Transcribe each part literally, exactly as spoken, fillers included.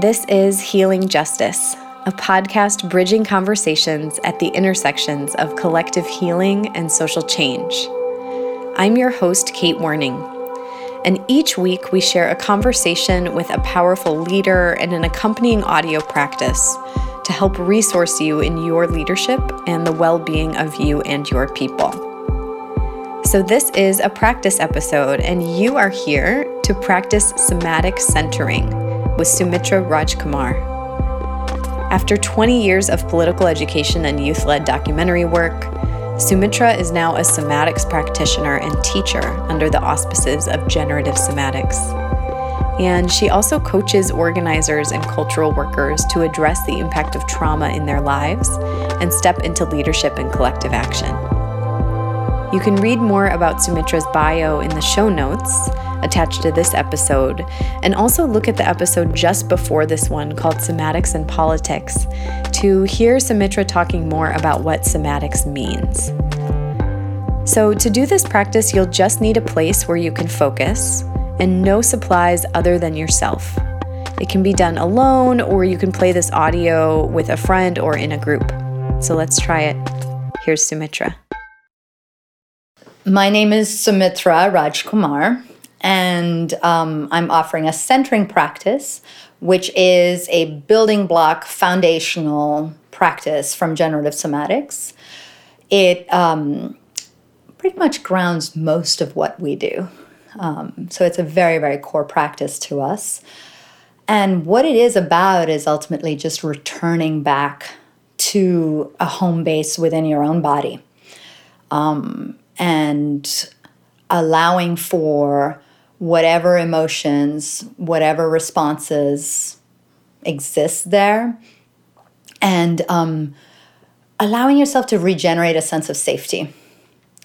This is Healing Justice, a podcast bridging conversations at the intersections of collective healing and social change. I'm your host, Kate Warning, and each week we share a conversation with a powerful leader and an accompanying audio practice to help resource you in your leadership and the well-being of you and your people. So this is a practice episode, and you are here to practice somatic centering with Sumitra Rajkumar. After twenty years of political education and youth-led documentary work, Sumitra is now a somatics practitioner and teacher under the auspices of Generative Somatics. And she also coaches organizers and cultural workers to address the impact of trauma in their lives and step into leadership and collective action. You can read more about Sumitra's bio in the show notes attached to this episode, and also look at the episode just before this one called Somatics and Politics to hear Sumitra talking more about what somatics means. So to do this practice, you'll just need a place where you can focus and no supplies other than yourself. It can be done alone, or you can play this audio with a friend or in a group. So let's try it. Here's Sumitra. My name is Sumitra Rajkumar, and um, I'm offering a centering practice, which is a building block foundational practice from Generative Somatics. It um, pretty much grounds most of what we do. Um, so it's a very, very core practice to us. And what it is about is ultimately just returning back to a home base within your own body. Um, And allowing for whatever emotions, whatever responses exist there, and um, allowing yourself to regenerate a sense of safety.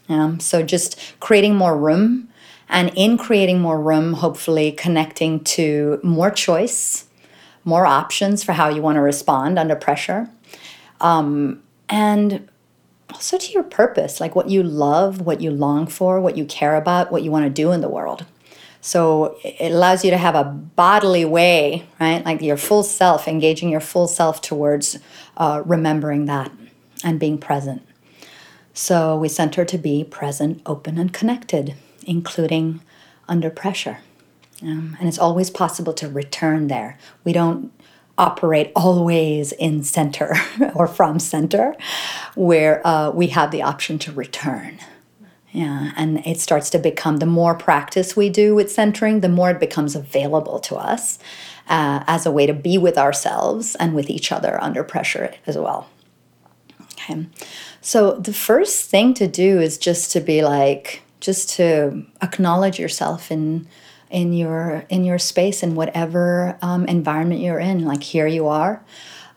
Yeah? So just creating more room, and in creating more room, hopefully connecting to more choice, more options for how you want to respond under pressure, um, and also to your purpose, like what you love, what you long for, what you care about, what you want to do in the world. So it allows you to have a bodily way, right? Like your full self, engaging your full self towards uh, remembering that and being present. So we center to be present, open, and connected, including under pressure. Um, and it's always possible to return there. We don't operate always in center or from center, where uh, we have the option to return. Yeah, and it starts to become, the more practice we do with centering, the more it becomes available to us uh, as a way to be with ourselves and with each other under pressure as well. Okay, so the first thing to do is just to be like, just to acknowledge yourself in in your in your space, in whatever um, environment you're in. Like here you are.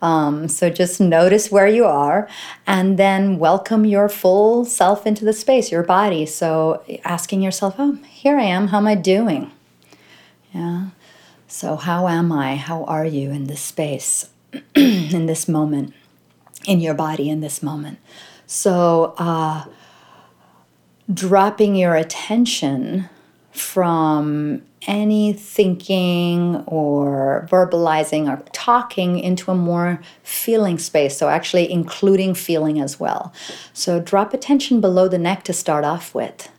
Um, so just notice where you are, and then welcome your full self into the space, your body. So asking yourself, oh, here I am, how am I doing? Yeah. So how am I? How are you in this space, in this moment, in your body, in this moment? So uh, dropping your attention from any thinking or verbalizing or talking into a more feeling space, so actually including feeling as well. So drop attention below the neck to start off with.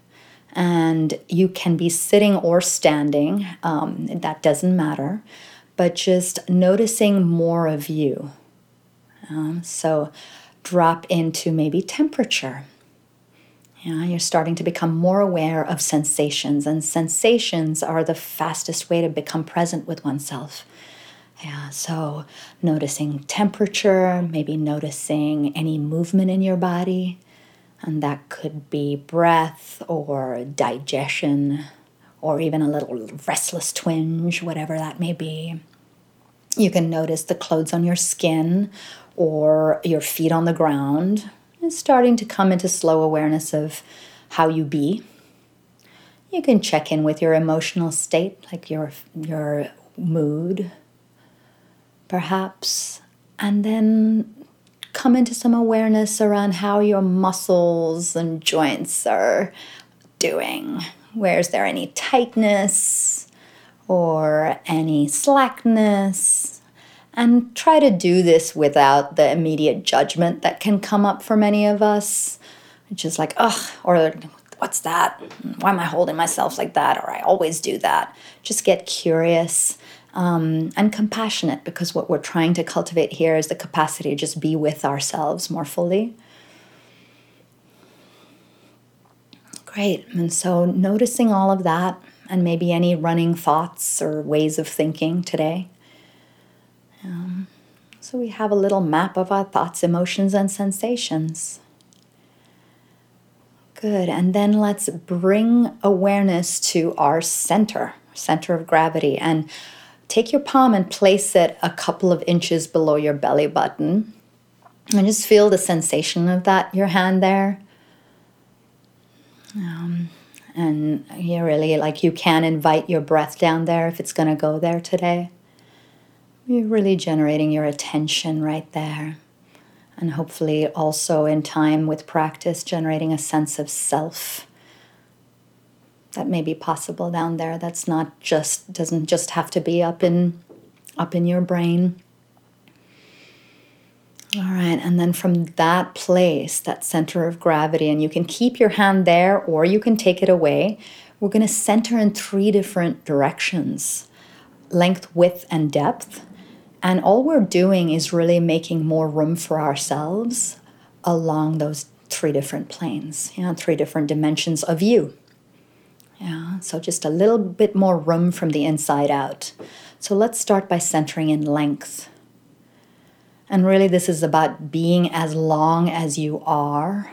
And you can be sitting or standing, um, that doesn't matter, but just noticing more of you. Um, so drop into maybe temperature. Yeah, you're starting to become more aware of sensations, and sensations are the fastest way to become present with oneself. Yeah, so noticing temperature, maybe noticing any movement in your body, and that could be breath or digestion or even a little restless twinge, whatever that may be. You can notice the clothes on your skin or your feet on the ground. It's starting to come into slow awareness of how you be. You can check in with your emotional state, like your your mood, perhaps, and then come into some awareness around how your muscles and joints are doing. Where is there any tightness or any slackness? and try to do this without the immediate judgment that can come up for many of us, which is like, ugh, or what's that? Why am I holding myself like that? Or I always do that. Just get curious um, and compassionate, because what we're trying to cultivate here is the capacity to just be with ourselves more fully. Great. And so noticing all of that and maybe any running thoughts or ways of thinking today. Um, so we have a little map of our thoughts, emotions, and sensations. Good. And then let's bring awareness to our center, center of gravity, and take your palm and place it a couple of inches below your belly button. And just feel the sensation of that, your hand there. Um, and you really, like, you can invite your breath down there if it's going to go there today. You're really generating your attention right there. And hopefully also in time with practice, generating a sense of self that may be possible down there. That's not just, doesn't just have to be up in, up in your brain. All right, and then from that place, that center of gravity, and you can keep your hand there or you can take it away, we're going to center in three different directions, length, width, and depth. And all we're doing is really making more room for ourselves along those three different planes, you know, three different dimensions of you. Yeah, so just a little bit more room from the inside out. So let's start by centering in length. And really, this is about being as long as you are.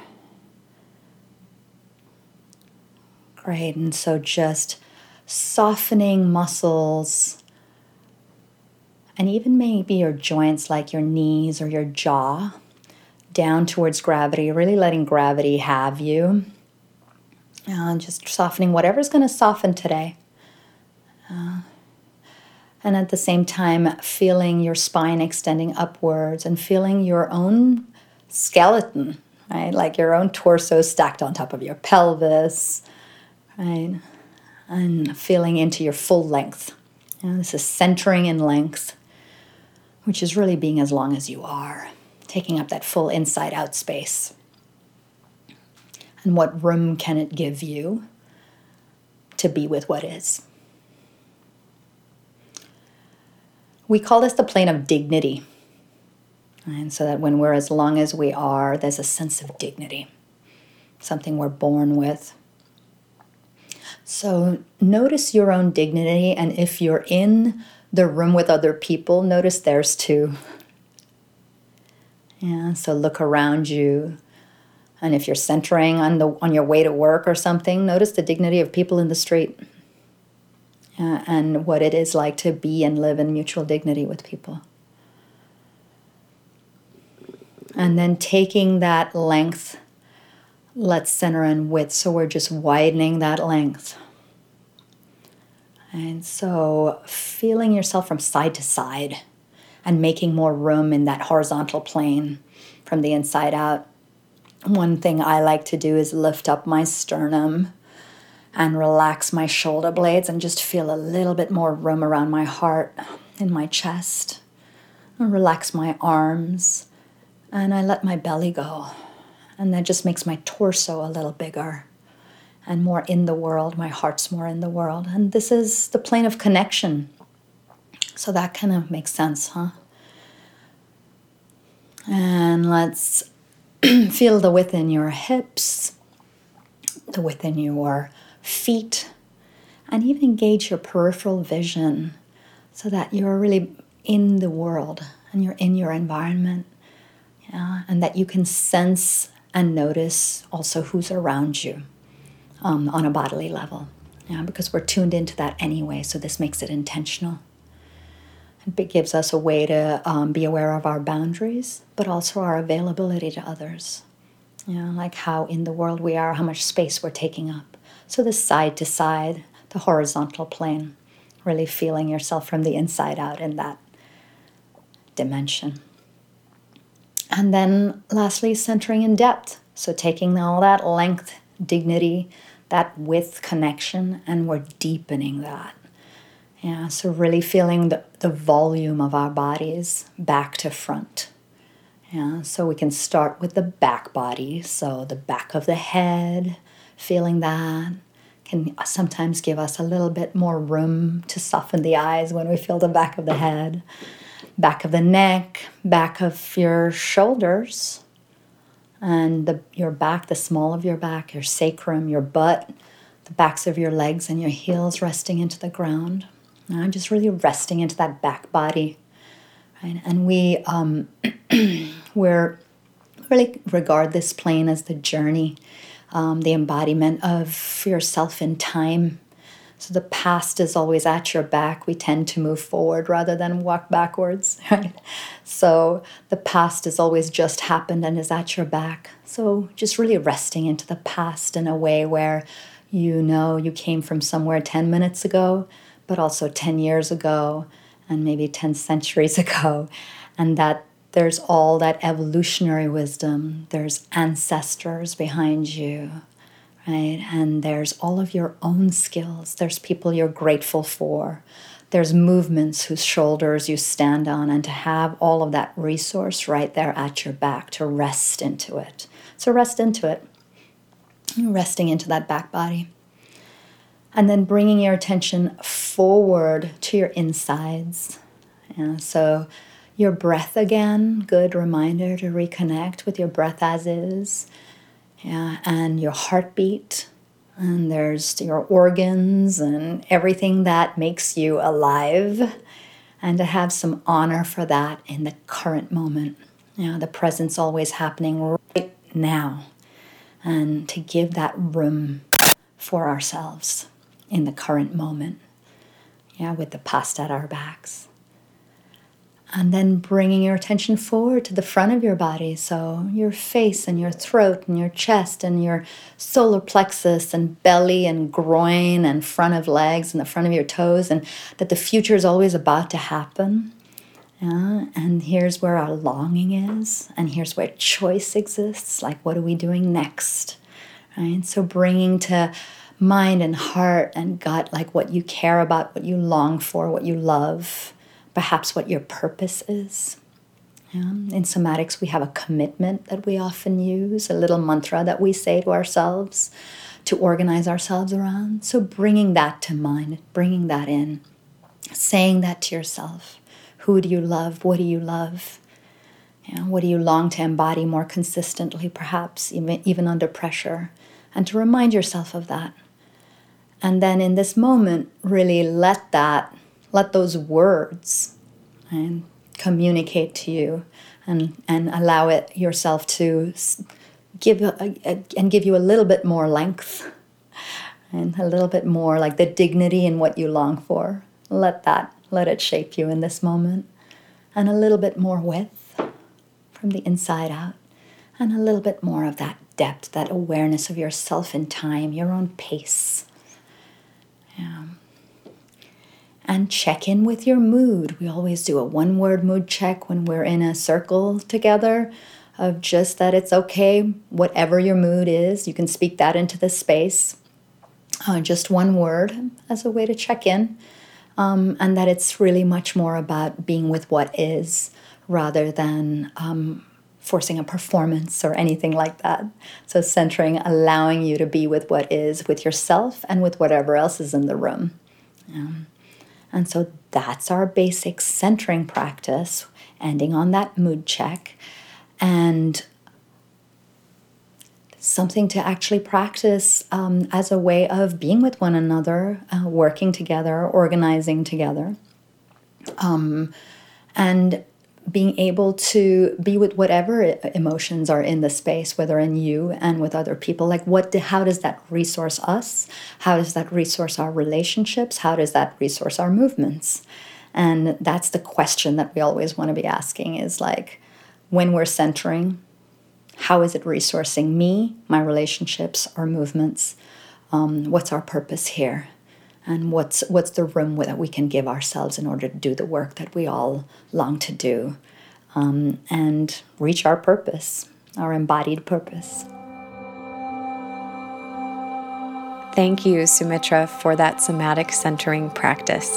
Great. And so just softening muscles and even maybe your joints, like your knees or your jaw, down towards gravity, really letting gravity have you. And just softening whatever's going to soften today. Uh, And at the same time, feeling your spine extending upwards and feeling your own skeleton, right? Like your own torso stacked on top of your pelvis, right? And feeling into your full length. And this is centering in length, which is really being as long as you are, taking up that full inside-out space. And what room can it give you to be with what is? We call this the plane of dignity. And so that when we're as long as we are, there's a sense of dignity, something we're born with. So notice your own dignity, and if you're in the room with other people, notice theirs too. Yeah, so look around you. And if you're centering on the on your way to work or something, notice the dignity of people in the street. Uh, and what it is like to be and live in mutual dignity with people. And then taking that length, let's center in width. So we're just widening that length. And so feeling yourself from side to side and making more room in that horizontal plane from the inside out. One thing I like to do is lift up my sternum and relax my shoulder blades and just feel a little bit more room around my heart in my chest. And relax my arms and I let my belly go. And that just makes my torso a little bigger and more in the world. My heart's more in the world. And this is the plane of connection. So that kind of makes sense, huh? And let's feel the width in your hips, the width in your feet, and even engage your peripheral vision so that you're really in the world and you're in your environment, yeah, and that you can sense and notice also who's around you um, on a bodily level, yeah, because we're tuned into that anyway, so this makes it intentional. It gives us a way to um, be aware of our boundaries, but also our availability to others, yeah, like how in the world we are, how much space we're taking up. So the side to side, the horizontal plane, really feeling yourself from the inside out in that dimension. And then lastly, centering in depth. So taking all that length, dignity, that width connection, and we're deepening that. Yeah, so really feeling the, the volume of our bodies back to front. Yeah, so we can start with the back body, so the back of the head, feeling that can sometimes give us a little bit more room to soften the eyes when we feel the back of the head, back of the neck, back of your shoulders, and the, your back, the small of your back, your sacrum, your butt, the backs of your legs and your heels resting into the ground. And I'm just really resting into that back body. Right? And we um, we're really regard this plane as the journey, um, the embodiment of yourself in time. So the past is always at your back. We tend to move forward rather than walk backwards. Right? So the past is always just happened and is at your back. So just really resting into the past in a way where you know you came from somewhere ten minutes ago, but also ten years ago and maybe ten centuries ago, and that there's all that evolutionary wisdom. There's ancestors behind you, right? And there's all of your own skills. There's people you're grateful for. There's movements whose shoulders you stand on, and to have all of that resource right there at your back, to rest into it. So rest into it, resting into that back body. And then bringing your attention forward to your insides. Yeah, so your breath again, good reminder to reconnect with your breath as is. Yeah, and your heartbeat. And there's your organs and everything that makes you alive. And to have some honor for that in the current moment. Yeah, the presence always happening right now. And to give that room for ourselves in the current moment, yeah, with the past at our backs. And then bringing your attention forward to the front of your body, so your face and your throat and your chest and your solar plexus and belly and groin and front of legs and the front of your toes, and that the future is always about to happen. Yeah, and here's where our longing is, and here's where choice exists, like what are we doing next? Right? So bringing to mind and heart and gut, like what you care about, what you long for, what you love, perhaps what your purpose is. Yeah. In somatics, we have a commitment that we often use, a little mantra that we say to ourselves to organize ourselves around. So bringing that to mind, bringing that in, saying that to yourself. Who do you love? What do you love? Yeah. What do you long to embody more consistently, perhaps, even, even under pressure? And to remind yourself of that. And then in this moment, really let that, let those words right, communicate to you, and, and allow it yourself to give a, a, and give you a little bit more length and a little bit more like the dignity in what you long for. Let that, let it shape you in this moment, and a little bit more width from the inside out, and a little bit more of that depth, that awareness of yourself in time, your own pace. Yeah. And check in with your mood. We always do a one-word mood check when we're in a circle together, of just that it's okay, whatever your mood is, you can speak that into this space. Uh, just one word as a way to check in. Um, and that it's really much more about being with what is, rather than um, forcing a performance or anything like that. So centering, allowing you to be with what is, with yourself and with whatever else is in the room. Yeah. And so that's our basic centering practice, ending on that mood check. And something to actually practice um, as a way of being with one another, uh, working together, organizing together. Um, and being able to be with whatever emotions are in the space, whether in you and with other people. Like what, do, how does that resource us? How does that resource our relationships? How does that resource our movements? And that's the question that we always want to be asking, is like, when we're centering, how is it resourcing me, my relationships, or movements? Um, what's our purpose here? And what's what's the room that we can give ourselves in order to do the work that we all long to do, um, and reach our purpose, our embodied purpose. Thank you, Sumitra, for that somatic centering practice.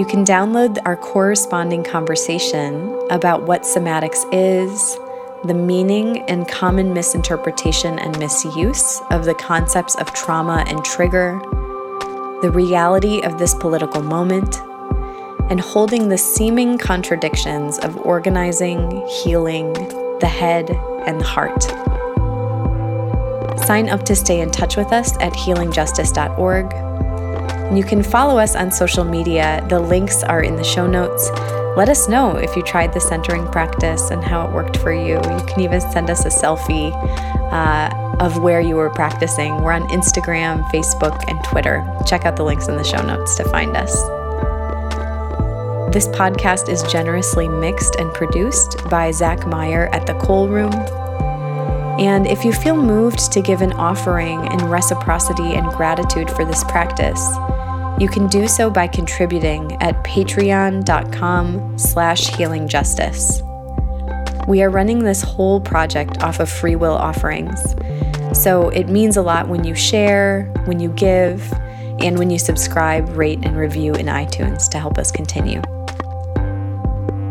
You can download our corresponding conversation about what somatics is, the meaning and common misinterpretation and misuse of the concepts of trauma and trigger, the reality of this political moment, and holding the seeming contradictions of organizing, healing, the head, and the heart. Sign up to stay in touch with us at healing justice dot org. And you can follow us on social media. The links are in the show notes. Let us know if you tried the centering practice and how it worked for you. You can even send us a selfie uh, of where you were practicing. We're on Instagram, Facebook, and Twitter. Check out the links in the show notes to find us. This podcast is generously mixed and produced by Zach Meyer at The Coal Room. And if you feel moved to give an offering in reciprocity and gratitude for this practice, you can do so by contributing at patreon dot com slash healing justice. We are running this whole project off of free will offerings, so it means a lot when you share, when you give, and when you subscribe, rate, and review in iTunes to help us continue.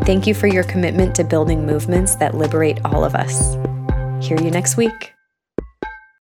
Thank you for your commitment to building movements that liberate all of us. Hear you next week.